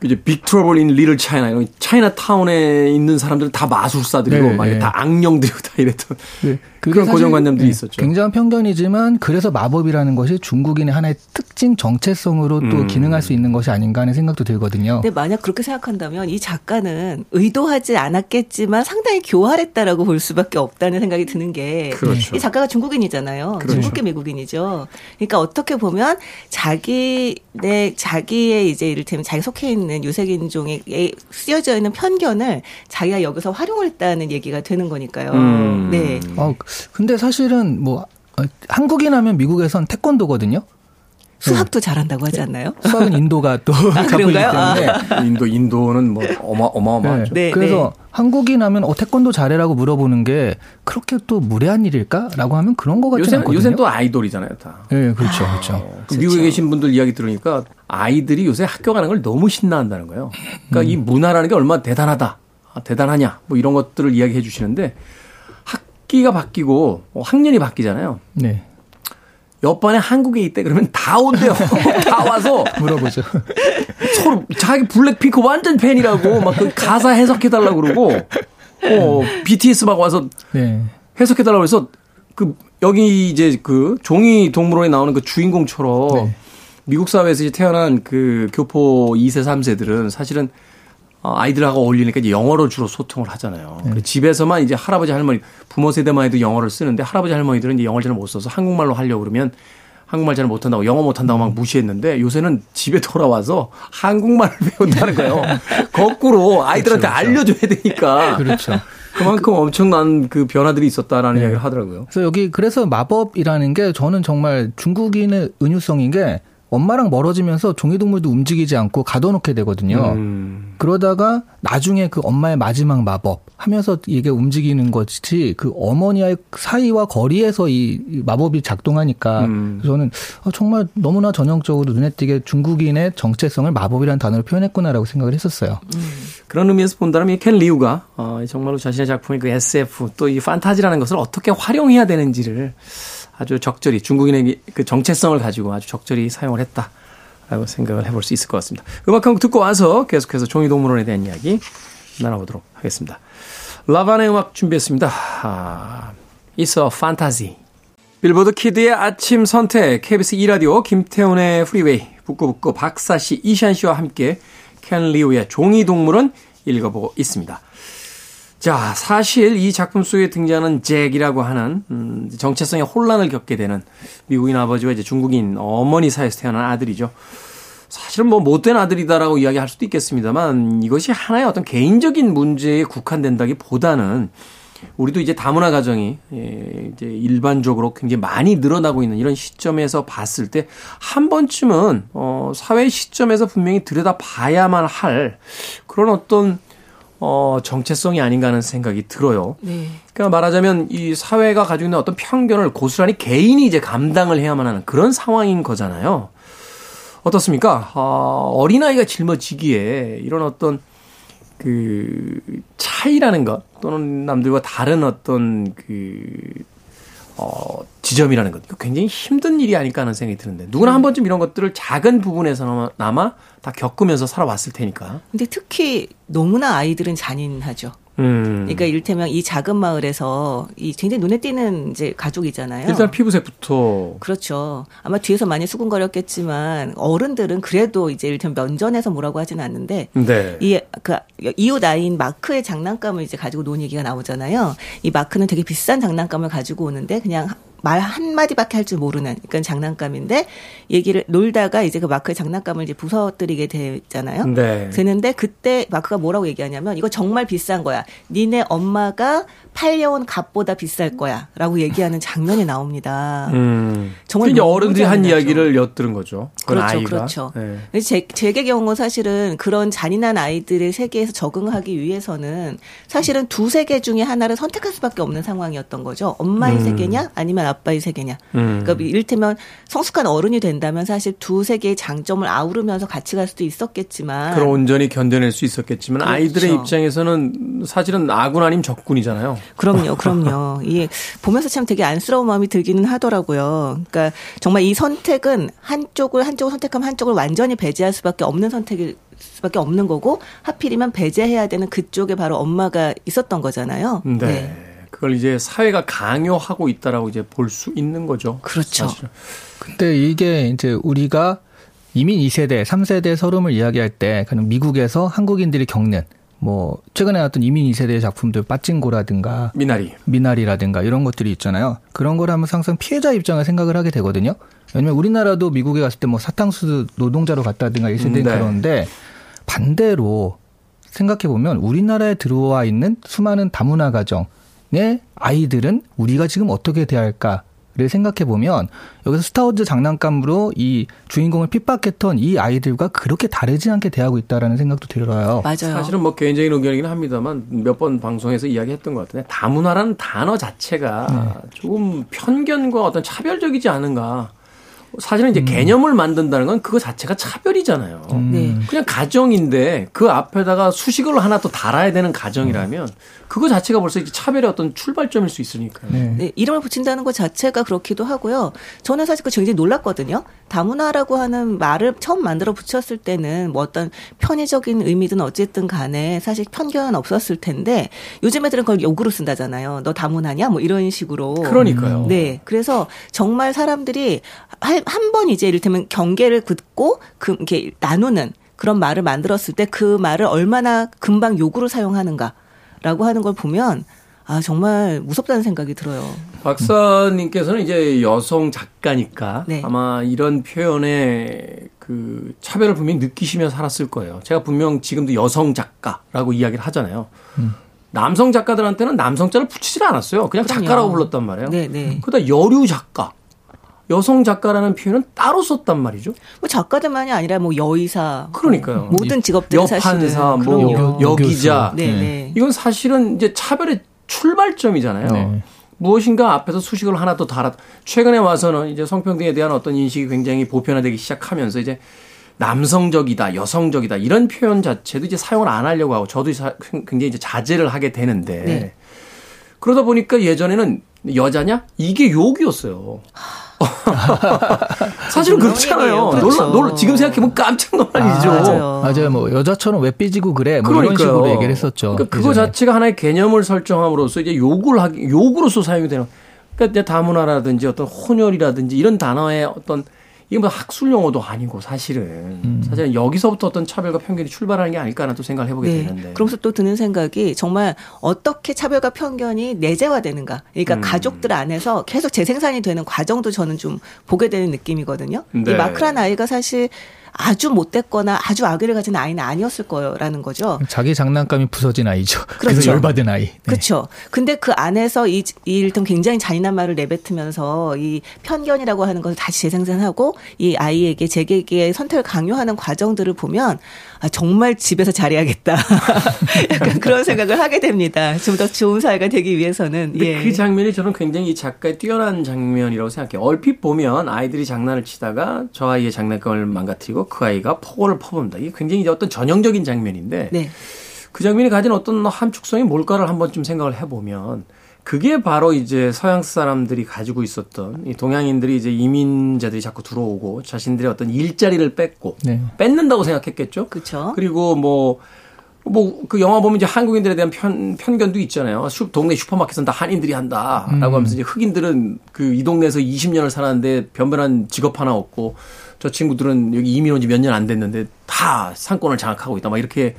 이제 빅 트러블 인 리틀 차이나 이런 차이나타운에 있는 사람들은 다 마술사들이고 네, 막 네. 다 악령들이고 다 이랬던 네, 그런 고정관념들이 네, 있었죠. 굉장한 편견이지만 그래서 마법이라는 것이 중국인의 하나의 특징 정체성으로 음. 또 기능할 수 있는 것이 아닌가 하는 생각도 들거든요. 근데 만약 그렇게 생각한다면 이 작가는 의도하지 않았겠지만 상당히 교활했다라고 볼 수밖에 없다는 생각이 드는 게 그렇죠. 이 작가가 중국인이잖아요. 그렇죠. 중국계 미국인이죠. 그러니까 어떻게 보면 자기 내 자기의 이제 이를테면 자기 속해 있는 유색인종에 쓰여져 있는 편견을 자기가 여기서 활용을 했다는 얘기가 되는 거니까요. 음. 네. 아, 근데 사실은 뭐 한국인 하면 미국에선 태권도거든요. 수학도 네. 잘한다고 하지 않나요? 수학은 인도가 또 아, 그런가요? 아. 인도 인도는 뭐 어마 어마어마하죠. 네. 네. 그래서 네. 한국인 하면 어, 태권도 잘해라고 물어보는 게 그렇게 또 무례한 일일까라고 하면 그런 거 같지 않거든요. 요새 또 아이돌이잖아요, 다. 예, 네, 그렇죠, 아, 그렇죠. 그렇죠. 미국에 계신 분들 이야기 들으니까 아이들이 요새 학교 가는 걸 너무 신나한다는 거예요. 그러니까 음. 이 문화라는 게 얼마나 대단하다, 대단하냐, 뭐 이런 것들을 이야기해 주시는데 학기가 바뀌고 학년이 바뀌잖아요. 네. 옆반에 한국에 있대 그러면 다 온대요. 다 와서 물어보죠. 서로 자기 블랙핑크 완전 팬이라고 막 그 가사 해석해달라고 그러고 어, 비티에스 막 와서 네. 해석해달라고 해서 그 여기 이제 그 종이 동물원에 나오는 그 주인공처럼 네. 미국 사회에서 이제 태어난 그 교포 이 세 삼 세들은 사실은 아이들하고 어울리니까 이제 영어로 주로 소통을 하잖아요. 네. 집에서만 이제 할아버지 할머니 부모 세대만 해도 영어를 쓰는데 할아버지 할머니들은 이제 영어를 잘 못 써서 한국말로 하려고 그러면 한국말 잘 못한다고 영어 못한다고 막 무시했는데 요새는 집에 돌아와서 한국말을 배운다는 거예요. 거꾸로 아이들한테 그렇죠, 그렇죠. 알려줘야 되니까. 그렇죠. 그만큼 엄청난 그 변화들이 있었다라는 네. 이야기를 하더라고요. 그래서 여기 그래서 마법이라는 게 저는 정말 중국인의 은유성인 게 엄마랑 멀어지면서 종이동물도 움직이지 않고 가둬놓게 되거든요. 음. 그러다가 나중에 그 엄마의 마지막 마법 하면서 이게 움직이는 것이 그 어머니와의 사이와 거리에서 이 마법이 작동하니까 음. 저는 정말 너무나 전형적으로 눈에 띄게 중국인의 정체성을 마법이라는 단어로 표현했구나라고 생각을 했었어요. 음. 그런 의미에서 본다면 켄 리우가 정말로 자신의 작품의 그 에스에프 또 이 판타지라는 것을 어떻게 활용해야 되는지를 아주 적절히 중국인의 그 정체성을 가지고 아주 적절히 사용을 했다라고 생각을 해볼 수 있을 것 같습니다. 음악 한 곡 듣고 와서 계속해서 종이동물원에 대한 이야기 나눠보도록 하겠습니다. 라반의 음악 준비했습니다. 아, It's a Fantasy. 빌보드 키드의 아침 선택 케이비에스 이 라디오 김태훈의 프리웨이 북구북구 박사씨 이샨씨와 함께 켄 리우의 종이동물원 읽어보고 있습니다. 자, 사실 이 작품 속에 등장하는 잭이라고 하는 음, 정체성의 혼란을 겪게 되는 미국인 아버지와 이제 중국인 어머니 사이에서 태어난 아들이죠. 사실은 뭐 못된 아들이다라고 이야기할 수도 있겠습니다만 이것이 하나의 어떤 개인적인 문제에 국한된다기보다는 우리도 이제 다문화 가정이 이제 일반적으로 굉장히 많이 늘어나고 있는 이런 시점에서 봤을 때 한 번쯤은 어 사회 시점에서 분명히 들여다봐야만 할 그런 어떤 어 정체성이 아닌가 하는 생각이 들어요. 네. 그러니까 말하자면 이 사회가 가지고 있는 어떤 편견을 고스란히 개인이 이제 감당을 해야만 하는 그런 상황인 거잖아요. 어떻습니까? 어, 어린아이가 짊어지기에 이런 어떤 그 차이라는 것 또는 남들과 다른 어떤 그 어, 지점이라는 것 굉장히 힘든 일이 아닐까 하는 생각이 드는데 누구나 한 번쯤 이런 것들을 작은 부분에서나마 다 겪으면서 살아왔을 테니까. 근데 특히 너무나 아이들은 잔인하죠. 음. 그러니까 이를테면 이 작은 마을에서 이 굉장히 눈에 띄는 이제 가족이잖아요. 일단 피부색부터. 그렇죠. 아마 뒤에서 많이 수군거렸겠지만 어른들은 그래도 이제 이를테면 면전에서 뭐라고 하지는 않는데 네. 이 그 이웃 아이인 마크의 장난감을 이제 가지고 논 얘기가 나오잖아요. 이 마크는 되게 비싼 장난감을 가지고 오는데 그냥 말 한마디밖에 할 줄 모르는 그런 장난감인데 얘기를 놀다가 이제 그 마크의 장난감을 이제 부서뜨리게 되잖아요. 네. 되는데 그때 마크가 뭐라고 얘기하냐면 이거 정말 비싼 거야. 니네 엄마가 팔려온 값보다 비쌀 거야. 라고 얘기하는 장면이 나옵니다. 음. 정말 이제 어른들이 한 이야기를 엿들은 거죠. 그렇죠. 아이가. 그렇죠. 네. 제, 제게 경우 사실은 그런 잔인한 아이들의 세계에서 적응하기 위해서는 사실은 두 세계 중에 하나를 선택할 수밖에 없는 상황이었던 거죠. 엄마의 음. 세계냐 아니면 아빠의 세계냐. 음. 그러니까 이를테면 성숙한 어른이 된다면 사실 두 세계의 장점을 아우르면서 같이 갈 수도 있었겠지만. 그럼 온전히 견뎌낼 수 있었겠지만 그렇죠. 아이들의 입장에서는 사실은 아군 아니면 적군이잖아요. 그럼요, 그럼요. 예, 보면서 참 되게 안쓰러운 마음이 들기는 하더라고요. 그러니까 정말 이 선택은 한쪽을 한쪽을 선택하면 한쪽을 완전히 배제할 수밖에 없는 선택일 수밖에 없는 거고 하필이면 배제해야 되는 그쪽에 바로 엄마가 있었던 거잖아요. 네. 네. 그걸 이제 사회가 강요하고 있다라고 이제 볼 수 있는 거죠. 그렇죠. 사실은. 근데 이게 이제 우리가 이민 이 세대, 삼 세대 서름을 이야기할 때 그냥 미국에서 한국인들이 겪는 뭐 최근에 나왔던 이민 이 세대의 작품들 빠찡고라든가 미나리. 미나리라든가 이런 것들이 있잖아요. 그런 걸 하면서 항상 피해자 입장을 생각을 하게 되거든요. 왜냐면 우리나라도 미국에 갔을 때 뭐 사탕수수 노동자로 갔다든가 일 세대는 네. 그런데 반대로 생각해보면 우리나라에 들어와 있는 수많은 다문화 가정 네, 아이들은 우리가 지금 어떻게 대해야 할까를 생각해보면 여기서 스타워즈 장난감으로 이 주인공을 핍박했던 이 아이들과 그렇게 다르지 않게 대하고 있다라는 생각도 들어요. 맞아요. 사실은 뭐 개인적인 의견이긴 합니다만 몇 번 방송에서 이야기했던 것 같은데 다문화라는 단어 자체가 네. 조금 편견과 어떤 차별적이지 않은가. 사실은 이제 음. 개념을 만든다는 건 그거 자체가 차별이잖아요. 음. 네. 그냥 가정인데 그 앞에다가 수식을 하나 또 달아야 되는 가정이라면 그거 자체가 벌써 이제 차별의 어떤 출발점일 수 있으니까요. 네. 네, 이름을 붙인다는 것 자체가 그렇기도 하고요. 저는 사실 그 굉장히 놀랐거든요. 다문화라고 하는 말을 처음 만들어 붙였을 때는 뭐 어떤 편의적인 의미든 어쨌든 간에 사실 편견은 없었을 텐데 요즘 애들은 그걸 욕으로 쓴다잖아요. 너 다문화냐? 뭐 이런 식으로. 그러니까요. 네. 그래서 정말 사람들이 할 한 번 이제 이를테면 경계를 긋고 그 이렇게 나누는 그런 말을 만들었을 때 그 말을 얼마나 금방 욕으로 사용하는가라고 하는 걸 보면 아 정말 무섭다는 생각이 들어요. 박사님께서는 이제 여성 작가니까 네. 아마 이런 표현에 그 차별을 분명히 느끼시며 살았을 거예요. 제가 분명 지금도 여성 작가라고 이야기를 하잖아요. 음. 남성 작가들한테는 남성자를 붙이질 않았어요. 그냥 그럼요. 작가라고 불렀단 말이에요. 네, 네. 그러다 여류 작가. 여성 작가라는 표현은 따로 썼단 말이죠. 뭐 작가들만이 아니라 뭐 여의사, 그러니까요. 뭐 모든 직업들이 사실은 여판사, 뭐 여기자, 네. 이건 사실은 이제 차별의 출발점이잖아요. 네. 무엇인가 앞에서 수식을 하나 더 달아. 최근에 와서는 이제 성평등에 대한 어떤 인식이 굉장히 보편화되기 시작하면서 이제 남성적이다, 여성적이다 이런 표현 자체도 이제 사용을 안 하려고 하고 저도 굉장히 이제 자제를 하게 되는데 네. 그러다 보니까 예전에는 여자냐? 이게 욕이었어요. 사실은 그렇잖아요. 그렇죠. 놀라, 놀라, 지금 생각해보면 깜짝 놀란 일이죠. 아, 맞아요. 맞아요. 뭐 여자처럼 왜 삐지고 그래? 뭐 이런 식으로 얘기를 했었죠. 그러니까 그거 자체가 하나의 개념을 설정함으로써 이제 욕을 하기, 욕으로서 사용이 되는. 그러니까 이제 다문화라든지 어떤 혼혈이라든지 이런 단어의 어떤 이게 뭐 학술 용어도 아니고 사실은 음. 사실은 여기서부터 어떤 차별과 편견이 출발하는 게 아닐까라는 또 생각을 해보게 네. 되는데. 그러면서 또 드는 생각이 정말 어떻게 차별과 편견이 내재화되는가. 그러니까 음. 가족들 안에서 계속 재생산이 되는 과정도 저는 좀 보게 되는 느낌이거든요. 네. 이 마크란 아이가 사실 아주 못됐거나 아주 악의를 가진 아이는 아니었을 거라는 거죠. 자기 장난감이 부서진 아이죠. 그렇죠. 그래서 열받은 아이. 네. 그렇죠. 근데 그 안에서 이, 이 일단 굉장히 잔인한 말을 내뱉으면서 이 편견이라고 하는 것을 다시 재생산하고 이 아이에게 제게에게 선택을 강요하는 과정들을 보면 아, 정말 집에서 잘해야겠다. 약간 그런 생각을 하게 됩니다. 좀 더 좋은 사회가 되기 위해서는. 예. 그 장면이 저는 굉장히 이 작가의 뛰어난 장면이라고 생각해요. 얼핏 보면 아이들이 장난을 치다가 저 아이의 장난감을 망가뜨리고 그 아이가 폭언을 퍼봅니다. 이게 굉장히 이제 어떤 전형적인 장면인데 네. 그 장면이 가진 어떤 함축성이 뭘까를 한번 좀 생각을 해보면 그게 바로 이제 서양 사람들이 가지고 있었던 이 동양인들이 이제 이민자들이 자꾸 들어오고 자신들의 어떤 일자리를 뺏고 네. 뺏는다고 생각했겠죠. 그렇죠. 그리고 뭐 뭐 그 영화 보면 이제 한국인들에 대한 편 편견도 있잖아요. 슈, 동네 슈퍼마켓은 다 한인들이 한다라고 음. 하면서 이제 흑인들은 그 이 동네에서 이십 년을 살았는데 변변한 직업 하나 없고 저 친구들은 여기 이민 온 지 몇 년 안 됐는데 다 상권을 장악하고 있다 막 이렇게.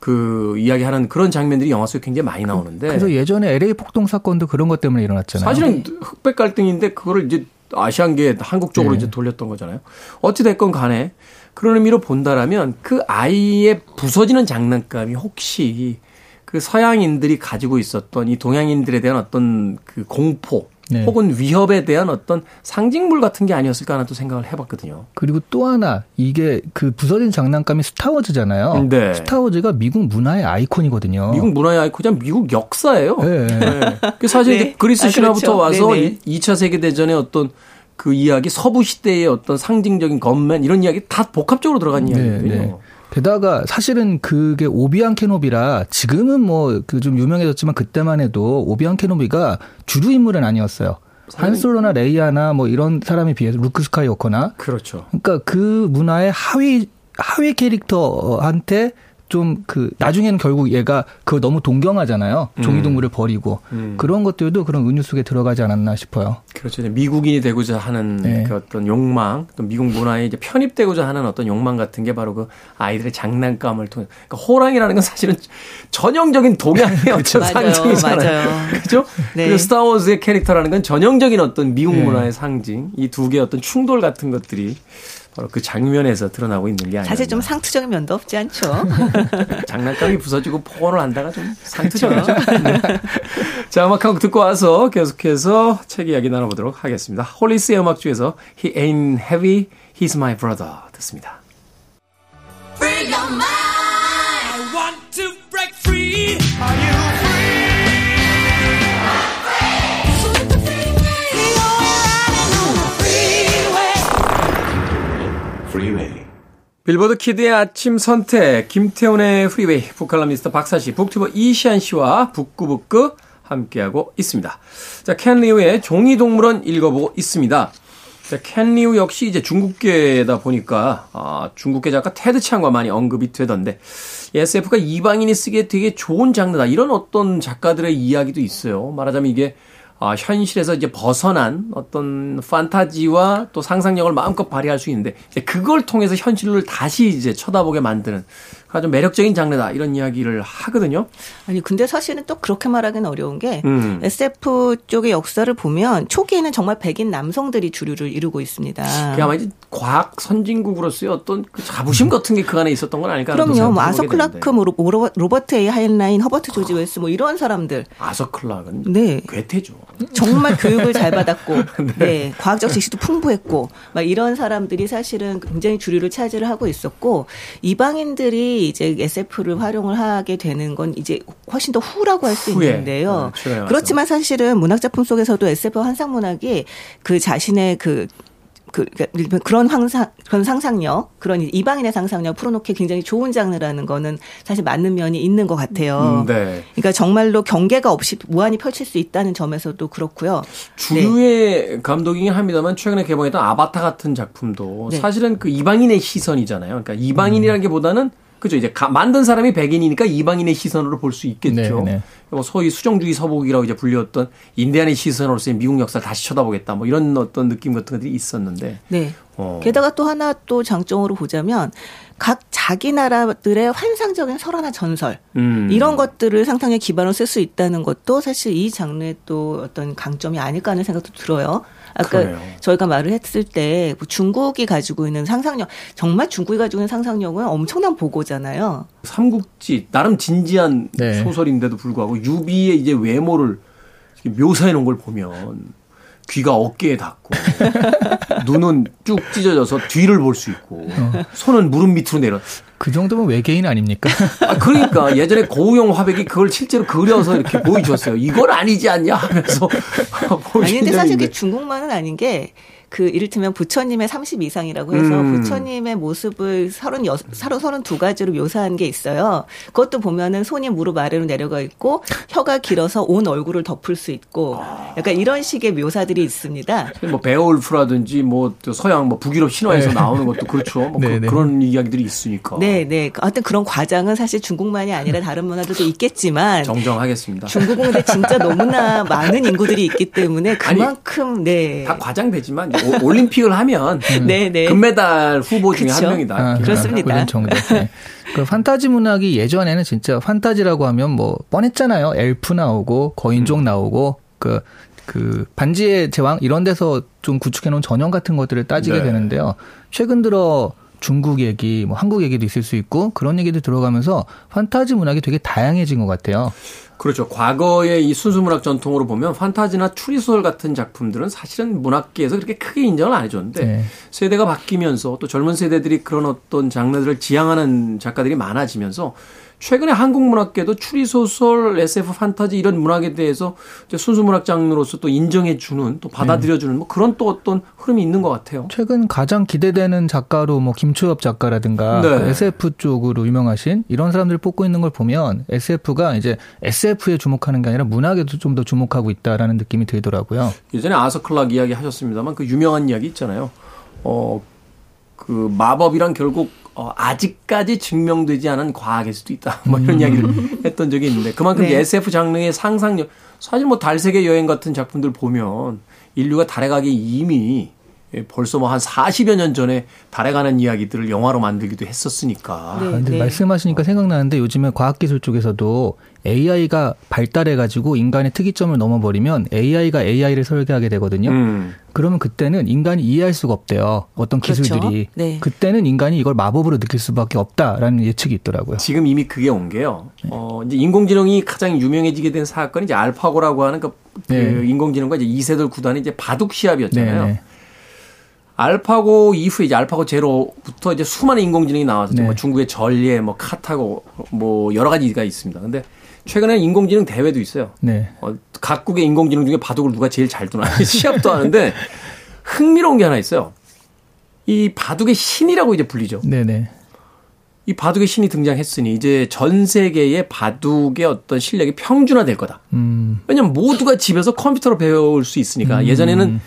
그 이야기하는 그런 장면들이 영화 속에 굉장히 많이 나오는데 그래서 예전에 엘에이 폭동 사건도 그런 것 때문에 일어났잖아요. 사실은 흑백 갈등인데 그거를 이제 아시안계 한국 쪽으로 네. 이제 돌렸던 거잖아요. 어찌 됐건 간에 그런 의미로 본다라면 그 아이의 부서지는 장난감이 혹시 그 서양인들이 가지고 있었던 이 동양인들에 대한 어떤 그 공포 네. 혹은 위협에 대한 어떤 상징물 같은 게 아니었을까 하나 또 생각을 해봤거든요. 그리고 또 하나 이게 그 부서진 장난감이 스타워즈잖아요. 네. 스타워즈가 미국 문화의 아이콘이거든요. 미국 문화의 아이콘이자 미국 역사예요. 네. 네. 사실 네. 그리스 신화부터 아, 그렇죠. 와서 네네. 이 차 세계대전의 어떤 그 이야기 서부 시대의 어떤 상징적인 것만 이런 이야기 다 복합적으로 들어간 이야기거든요. 게다가 사실은 그게 오비안 케노비라 지금은 뭐 그 좀 유명해졌지만 그때만 해도 오비안 케노비가 주류 인물은 아니었어요. 한솔로나 레이아나 뭐 이런 사람에 비해서 루크 스카이워커나 그렇죠. 그러니까 그 문화의 하위 하위 캐릭터한테 좀 그 나중에는 결국 얘가 그걸 너무 동경하잖아요. 음. 종이동물을 버리고 음. 그런 것들도 그런 은유 속에 들어가지 않았나 싶어요. 그렇죠. 미국인이 되고자 하는 네. 그 어떤 욕망, 또 미국 문화에 이제 편입되고자 하는 어떤 욕망 같은 게 바로 그 아이들의 장난감을 통해. 그러니까 호랑이라는 건 사실은 전형적인 동양의 어떤 상징이잖아요. 그렇죠. 네. 그리고 스타워즈의 캐릭터라는 건 전형적인 어떤 미국 네. 문화의 상징, 이 두 개의 어떤 충돌 같은 것들이. 바로 그 장면에서 드러나고 있는 게 아니에요. 사실 좀 상투적인 면도 없지 않죠. 장난감이 부서지고 폭언을 한다가 좀 상투적이죠. 네. 자, 음악 한곡 듣고 와서 계속해서 책 이야기 나눠보도록 하겠습니다. 홀리스의 음악 중에서 He Ain't Heavy, He's My Brother 듣습니다. Free your mind. I want to break free. Are you? 빌보드 키드의 아침 선택, 김태훈의 프리웨이, 북칼럼니스트 박사씨, 북튜버 이시안씨와 북구북구 함께하고 있습니다. 자, 켄 리우의 종이동물원 읽어보고 있습니다. 자, 켄 리우 역시 이제 중국계다 보니까, 아, 중국계 작가 테드 창과 많이 언급이 되던데, 에스에프가 이방인이 쓰기에 되게 좋은 장르다. 이런 어떤 작가들의 이야기도 있어요. 말하자면 이게, 아, 현실에서 이제 벗어난 어떤 판타지와 또 상상력을 마음껏 발휘할 수 있는데, 이제 그걸 통해서 현실을 다시 이제 쳐다보게 만드는 아주 매력적인 장르다. 이런 이야기를 하거든요. 아니, 근데 사실은 또 그렇게 말하기는 어려운 게, 음. 에스에프 쪽의 역사를 보면 초기에는 정말 백인 남성들이 주류를 이루고 있습니다. 그게 아마 이제 과학 선진국으로서의 어떤 그 자부심 같은 게 그 안에 있었던 건 아닐까. 그럼요. 뭐 아서 클라크, 뭐 로버트 A. 하인라인, 허버트 조지 웨스 뭐 이런 사람들. 아서 클라크는 네. 괴테죠. 정말 교육을 잘 받았고, 네. 네, 과학적 지식도 풍부했고, 막 이런 사람들이 사실은 굉장히 주류를 차지를 하고 있었고, 이방인들이 이제 에스에프를 활용을 하게 되는 건 이제 훨씬 더 후라고 할 수 있는데요. 네, 그렇지만 사실은 문학작품 속에서도 에스에프 환상문학이 그 자신의 그 그, 그런 상상, 그런 상상력, 그런 이방인의 상상력 풀어놓기 굉장히 좋은 장르라는 거는 사실 맞는 면이 있는 것 같아요. 음, 네. 그러니까 정말로 경계가 없이 무한히 펼칠 수 있다는 점에서도 그렇고요. 주류의 네. 감독이긴 합니다만 최근에 개봉했던 아바타 같은 작품도 네. 사실은 그 이방인의 시선이잖아요. 그러니까 이방인이라는 음. 게 보다는 그죠. 이제 가, 만든 사람이 백인이니까 이방인의 시선으로 볼 수 있겠죠. 네, 네. 뭐 소위 수정주의 서복이라고 이제 불렸던 인디안의 시선으로서의 미국 역사를 다시 쳐다보겠다. 뭐 이런 어떤 느낌 같은 것들이 있었는데. 네. 어. 게다가 또 하나 또 장점으로 보자면 각 자기 나라들의 환상적인 설화나 전설 음. 이런 것들을 상상의 기반으로 쓸 수 있다는 것도 사실 이 장르의 또 어떤 강점이 아닐까 하는 생각도 들어요. 아까 그래요. 저희가 말을 했을 때 중국이 가지고 있는 상상력, 정말 중국이 가지고 있는 상상력은 엄청난 보고잖아요. 삼국지 나름 진지한 네. 소설인데도 불구하고 유비의 이제 외모를 묘사해 놓은 걸 보면 귀가 어깨에 닿고 눈은 쭉 찢어져서 뒤를 볼 수 있고 어. 손은 무릎 밑으로 내려. 그 정도면 외계인 아닙니까? 아, 그러니까 예전에 고우영 화백이 그걸 실제로 그려서 이렇게 보여주었어요. 이건 아니지 않냐 하면서. 아니 근데 사실 그게 중국만은 아닌 게 그 이를테면 부처님의 삼십이상이라고 해서 음. 부처님의 모습을 서른두 가지로 묘사한 게 있어요. 그것도 보면은 손이 무릎 아래로 내려가 있고 혀가 길어서 온 얼굴을 덮을 수 있고 약간 이런 식의 묘사들이 있습니다. 뭐 베어울프라든지 뭐 서양 뭐 북유럽 신화에서 네. 나오는 것도 그렇죠. 뭐 그, 그런 이야기들이 있으니까. 네, 네. 하여튼 그런 과장은 사실 중국만이 아니라 다른 문화들도 있겠지만 정정하겠습니다. 중국은 근데 진짜 너무나 많은 인구들이 있기 때문에 그만큼 아니, 네. 다 과장되지만 오, 올림픽을 하면 음. 네네. 금메달 후보 중에 그쵸? 한 명이다. 아, 그렇습니다. 네. 그 판타지 문학이 예전에는 진짜 판타지라고 하면 뭐 뻔했잖아요. 엘프 나오고 거인족 음. 나오고 그, 그 반지의 제왕 이런 데서 좀 구축해놓은 전형 같은 것들을 따지게 네. 되는데요. 최근 들어 중국 얘기, 뭐 한국 얘기도 있을 수 있고 그런 얘기도 들어가면서 판타지 문학이 되게 다양해진 것 같아요. 그렇죠. 과거의 이 순수 문학 전통으로 보면 판타지나 추리소설 같은 작품들은 사실은 문학계에서 그렇게 크게 인정을 안 해줬는데 네. 세대가 바뀌면서 또 젊은 세대들이 그런 어떤 장르들을 지향하는 작가들이 많아지면서 최근에 한국 문학계도 추리소설, 에스에프, 판타지 이런 문학에 대해서 이제 순수 문학 장르로서 또 인정해주는, 또 받아들여주는 뭐 그런 또 어떤 흐름이 있는 것 같아요. 최근 가장 기대되는 작가로 뭐 김초엽 작가라든가 네. 에스에프 쪽으로 유명하신 이런 사람들을 뽑고 있는 걸 보면 에스에프가 이제 에스에프에 주목하는 게 아니라 문학에도 좀 더 주목하고 있다라는 느낌이 들더라고요. 예전에 아서 클락 이야기 하셨습니다만 그 유명한 이야기 있잖아요. 어, 그 마법이랑 결국 어, 아직까지 증명되지 않은 과학일 수도 있다. 뭐 이런 음. 이야기를 했던 적이 있는데 그만큼 네. 에스에프 장르의 상상력. 사실 뭐 달세계 여행 같은 작품들 보면 인류가 달에 가기 이미 벌써 뭐 한 사십여 년 전에 달에 가는 이야기들을 영화로 만들기도 했었으니까. 네, 근데 네. 말씀하시니까 생각나는데 요즘에 과학기술 쪽에서도 에이아이가 발달해가지고 인간의 특이점을 넘어버리면 에이아이가 에이아이를 설계하게 되거든요. 음. 그러면 그때는 인간이 이해할 수가 없대요. 어떤 기술들이. 그렇죠? 네. 그때는 인간이 이걸 마법으로 느낄 수밖에 없다라는 예측이 있더라고요. 지금 이미 그게 온 게요. 어, 이제 인공지능이 가장 유명해지게 된 사건이 이제 알파고라고 하는 그, 그 네. 인공지능과 이제 이세돌 구단이 이제 바둑 시합이었잖아요. 네. 알파고 이후에 이제 알파고 제로부터 이제 수많은 인공지능이 나와서 네. 뭐 중국의 전례, 뭐 카타고, 뭐 여러 가지가 있습니다. 근데 최근에 인공지능 대회도 있어요. 네. 어, 각국의 인공지능 중에 바둑을 누가 제일 잘 두나 시합도 하는데 흥미로운 게 하나 있어요. 이 바둑의 신이라고 이제 불리죠. 네네. 이 바둑의 신이 등장했으니 이제 전 세계의 바둑의 어떤 실력이 평준화될 거다. 음. 왜냐하면 모두가 집에서 컴퓨터로 배울 수 있으니까 음. 예전에는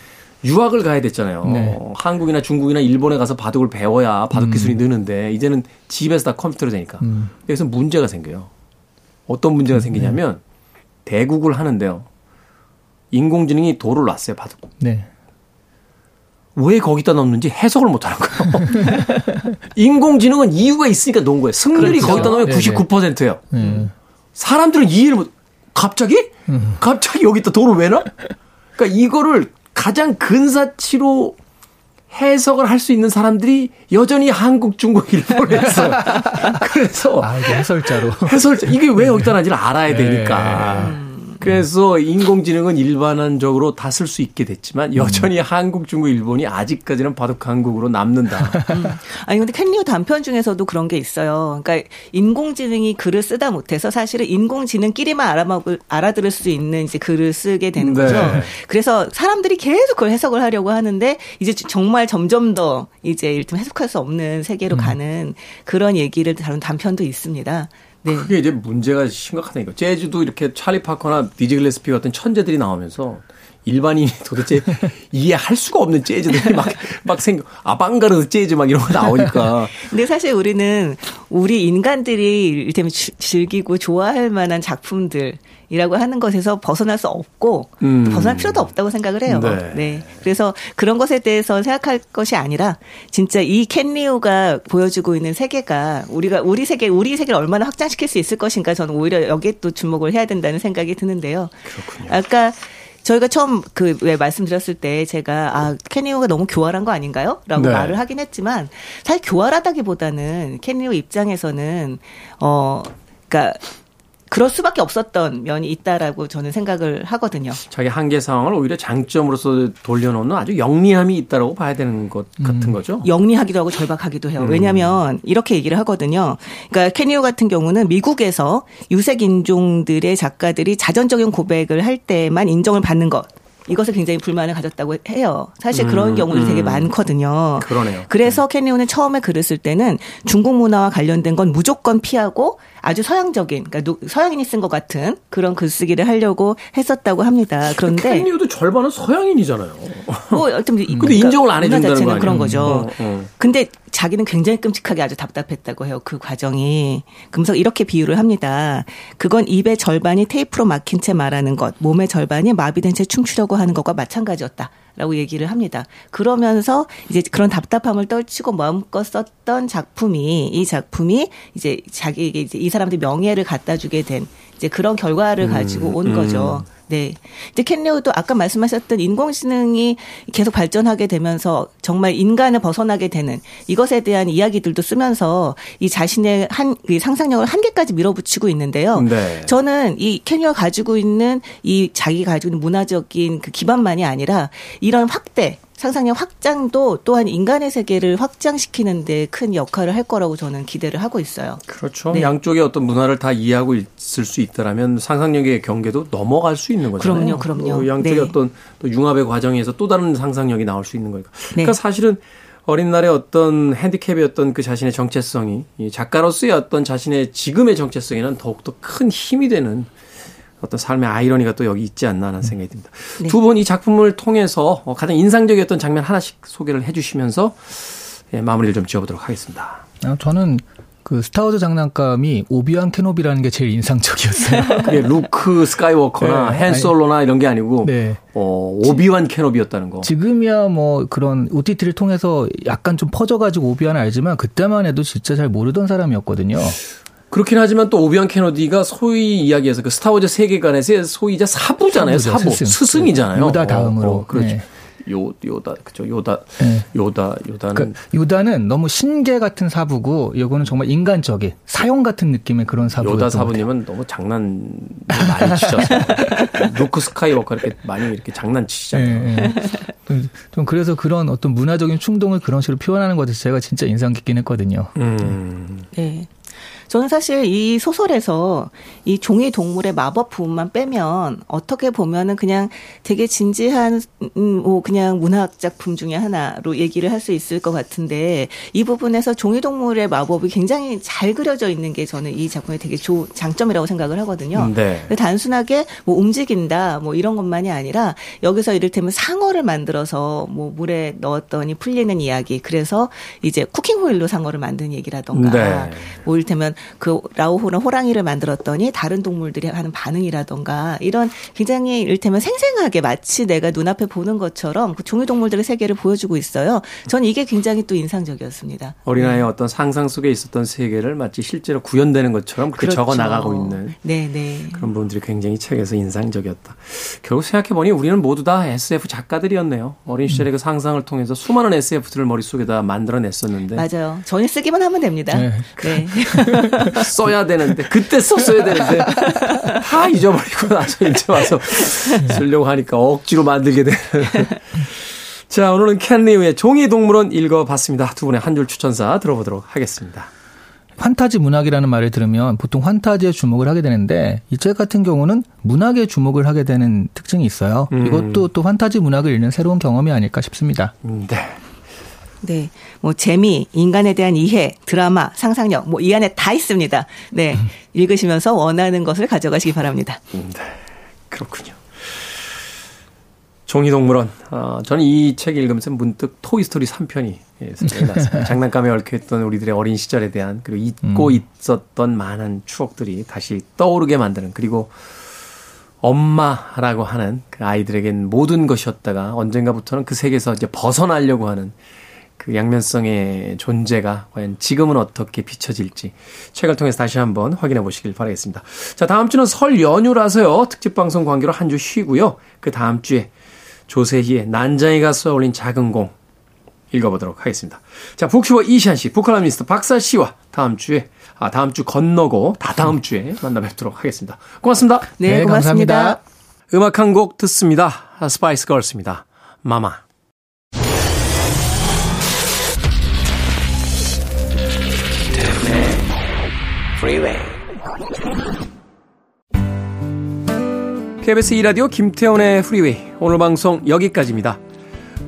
유학을 가야 됐잖아요. 네. 한국이나 중국이나 일본에 가서 바둑을 배워야 바둑 기술이 음. 느는데 이제는 집에서 다 컴퓨터로 되니까. 음. 그래서 문제가 생겨요. 어떤 문제가 생기냐면 네. 대국을 하는데요. 인공지능이 도를 놨어요. 바둑. 네. 왜 거기다 넣는지 해석을 못하는 거예요. 인공지능은 이유가 있으니까 넣은 거예요. 승률이 그렇죠. 거기다 넣으면 구십구 퍼센트예요. 네. 사람들은 이해를 못. 갑자기? 음. 갑자기 여기다 도를 왜 놔? 그러니까 이거를 가장 근사치로 해석을 할 수 있는 사람들이 여전히 한국, 중국, 일본에서 그래서 아, 해설자로 해설자 이게 왜 여기다 놨는지를 알아야 되니까 네. 그래서 인공지능은 일반적으로 다 쓸 수 있게 됐지만 여전히 음. 한국, 중국, 일본이 아직까지는 바둑 강국으로 남는다. 음. 아니 근데 캔리우 단편 중에서도 그런 게 있어요. 그러니까 인공지능이 글을 쓰다 못해서 사실은 인공지능끼리만 알아먹을, 알아들을 수 있는 이제 글을 쓰게 되는 거죠. 네. 그래서 사람들이 계속 그걸 해석을 하려고 하는데 이제 정말 점점 더 이제 일단 해석할 수 없는 세계로 음. 가는 그런 얘기를 다룬 단편도 있습니다. 네. 그게 이제 문제가 심각하다니까. 재즈도 이렇게 찰리 파커나 디지 글래스피 같은 천재들이 나오면서 일반인이 도대체 이해할 수가 없는 재즈들이 막, 막 생겨. 아방가르드 재즈 막 이런 거 나오니까. 근데 사실 우리는 우리 인간들이 이를테면 즐기고 좋아할 만한 작품들이라고 하는 것에서 벗어날 수 없고 음. 벗어날 필요도 없다고 생각을 해요. 네. 네. 그래서 그런 것에 대해서 생각할 것이 아니라 진짜 이 캔리우가 보여주고 있는 세계가 우리가 우리 세계 우리 세계를 얼마나 확장시킬 수 있을 것인가 저는 오히려 여기에 또 주목을 해야 된다는 생각이 드는데요. 그렇군요. 아까 저희가 처음 그 왜 말씀드렸을 때 제가 아 켄리우가 너무 교활한 거 아닌가요? 라고 네. 말을 하긴 했지만 사실 교활하다기보다는 켄리우 입장에서는 어 그러니까 그럴 수밖에 없었던 면이 있다라고 저는 생각을 하거든요. 자기 한계 상황을 오히려 장점으로서 돌려놓는 아주 영리함이 있다라고 봐야 되는 것 음. 같은 거죠. 영리하기도 하고 절박하기도 해요. 음. 왜냐하면 이렇게 얘기를 하거든요. 그러니까 켄리우 같은 경우는 미국에서 유색 인종들의 작가들이 자전적인 고백을 할 때만 인정을 받는 것. 이것에 굉장히 불만을 가졌다고 해요. 사실 그런 음, 경우도 음. 되게 많거든요. 그러네요. 그래서 켄 리우는 처음에 글을 쓸 때는 중국 문화와 관련된 건 무조건 피하고 아주 서양적인, 그러니까 서양인이 쓴 것 같은 그런 글쓰기를 하려고 했었다고 합니다. 그런데 켄 리우도 절반은 서양인이잖아요. 뭐, 하여튼 음. 그러니까 근데 인정을 안 해준다는 거 그런 거죠. 어, 어. 근데 자기는 굉장히 끔찍하게 아주 답답했다고 해요. 그 과정이. 그래서 이렇게 비유를 합니다. 그건 입의 절반이 테이프로 막힌 채 말하는 것, 몸의 절반이 마비된 채 춤추려고 하는 것과 마찬가지였다라고 얘기를 합니다. 그러면서 이제 그런 답답함을 떨치고 마음껏 썼던 작품이 이 작품이 이제 자기에게 이제 이 사람들 명예를 갖다 주게 된 이제 그런 결과를 가지고 온 음, 음. 거죠. 네. 이제 켄 리우도 아까 말씀하셨던 인공지능이 계속 발전하게 되면서 정말 인간을 벗어나게 되는 이것에 대한 이야기들도 쓰면서 이 자신의 한, 이 상상력을 한계까지 밀어붙이고 있는데요. 네. 저는 이 켄 리우가 가지고 있는 이 자기 가지고 있는 문화적인 그 기반만이 아니라 이런 확대, 상상력 확장도 또한 인간의 세계를 확장시키는 데 큰 역할을 할 거라고 저는 기대를 하고 있어요. 그렇죠. 네. 양쪽의 어떤 문화를 다 이해하고 있을 수 있다라면 상상력의 경계도 넘어갈 수 있는 거잖아요. 그럼요. 그럼요. 또 양쪽의 네. 어떤 또 융합의 과정에서 또 다른 상상력이 나올 수 있는 거니까. 그러니까 네. 사실은 어린 날의 어떤 핸디캡이었던 그 자신의 정체성이 작가로서의 어떤 자신의 지금의 정체성에는 더욱더 큰 힘이 되는 어떤 삶의 아이러니가 또 여기 있지 않나 하는 생각이 듭니다. 네. 두 분 이 작품을 통해서 가장 인상적이었던 장면 하나씩 소개를 해 주시면서 예, 마무리를 좀 지어보도록 하겠습니다. 저는 그 스타워즈 장난감이 오비완 케노비라는 게 제일 인상적이었어요. 그게 루크 스카이워커나 네. 헨 솔로나 이런 게 아니고 네. 어, 오비완 케노비였다는 거. 지금이야 뭐 그런 오티티를 통해서 약간 좀 퍼져가지고 오비완을 알지만 그때만 해도 진짜 잘 모르던 사람이었거든요. 그렇긴 하지만 또 오비완 케노비가 소위 이야기해서 그 스타워즈 세계관에서 소위자 사부잖아요. 사부. 스승. 스승이잖아요. 요다 다음으로. 어, 어, 그렇죠. 네. 요, 요다, 그죠. 요다, 네. 요다, 요다는. 그러니까 요다는 너무 신계 같은 사부고, 요거는 정말 인간적인, 사형 같은 느낌의 그런 사부. 요다 사부님은 너무 장난 많이 치셔서. 루크 스카이워커 이렇게 많이 이렇게 장난치시잖아요. 네, 네. 좀 그래서 그런 어떤 문화적인 충동을 그런 식으로 표현하는 것 자체가 진짜 인상 깊긴 했거든요. 음. 네. 저는 사실 이 소설에서 이 종이 동물의 마법 부분만 빼면 어떻게 보면은 그냥 되게 진지한 뭐 그냥 문학 작품 중에 하나로 얘기를 할 수 있을 것 같은데 이 부분에서 종이 동물의 마법이 굉장히 잘 그려져 있는 게 저는 이 작품의 되게 조, 장점이라고 생각을 하거든요. 네. 단순하게 뭐 움직인다 뭐 이런 것만이 아니라 여기서 이를테면 상어를 만들어서 뭐 물에 넣었더니 풀리는 이야기. 그래서 이제 쿠킹 호일로 상어를 만드는 얘기라던가. 네. 뭐 이를테면 그 라오호나 호랑이를 만들었더니 다른 동물들이 하는 반응이라던가 이런 굉장히 이를테면 생생하게 마치 내가 눈앞에 보는 것처럼 그 종이 동물들의 세계를 보여주고 있어요. 전 이게 굉장히 또 인상적이었습니다. 어린아이의 네. 어떤 상상 속에 있었던 세계를 마치 실제로 구현되는 것처럼 그렇게 그렇죠. 적어나가고 있는 네네. 그런 부분들이 굉장히 책에서 인상적이었다. 결국 생각해보니 우리는 모두 다 에스에프 작가들이었네요. 어린 시절의 음. 그 상상을 통해서 수많은 에스에프들을 머릿속에다 만들어냈었는데 맞아요. 저희 쓰기만 하면 됩니다. 네. 네. 써야 되는데 그때 썼어야 되는데 다 잊어버리고 나서 이제 와서 쓰려고 하니까 억지로 만들게 되는. 자, 오늘은 켄 리우의 종이동물원 읽어봤습니다. 두 분의 한 줄 추천사 들어보도록 하겠습니다. 판타지 문학이라는 말을 들으면 보통 환타지에 주목을 하게 되는데 이 책 같은 경우는 문학에 주목을 하게 되는 특징이 있어요. 음. 이것도 또 환타지 문학을 읽는 새로운 경험이 아닐까 싶습니다. 네. 네, 뭐 재미, 인간에 대한 이해, 드라마, 상상력, 뭐 이 안에 다 있습니다. 네, 읽으시면서 원하는 것을 가져가시기 바랍니다. 네, 그렇군요. 종이동물원. 어, 저는 이 책 읽으면서 문득 토이스토리 삼 편이 생각이 났습니다. 장난감에 얽혀있던 우리들의 어린 시절에 대한 그리고 잊고 음. 있었던 많은 추억들이 다시 떠오르게 만드는 그리고 엄마라고 하는 그 아이들에겐 모든 것이었다가 언젠가부터는 그 세계에서 이제 벗어나려고 하는 그 양면성의 존재가 과연 지금은 어떻게 비춰질지 책을 통해서 다시 한번 확인해 보시길 바라겠습니다. 자, 다음 주는 설 연휴라서요. 특집 방송 관계로 한 주 쉬고요. 그 다음 주에 조세희의 난장이가 쏘아올린 작은 공 읽어보도록 하겠습니다. 자, 북튜버 이시안 씨, 북칼럼니스트 박살 씨와 다음 주에 아 다음 주 건너고 다 다음 주에 만나 뵙도록 하겠습니다. 고맙습니다. 네, 네 고맙습니다. 감사합니다. 음악 한 곡 듣습니다. 스파이스 걸스입니다. 마마. 케이비에스 이 라디오 김태훈의 프리웨이 오늘 방송 여기까지입니다.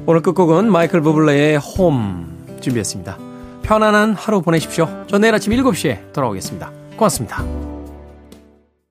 오늘 끝곡은 마이클 부블레의 홈 준비했습니다. 편안한 하루 보내십시오. 저 내일 아침 일곱 시에 돌아오겠습니다. 고맙습니다.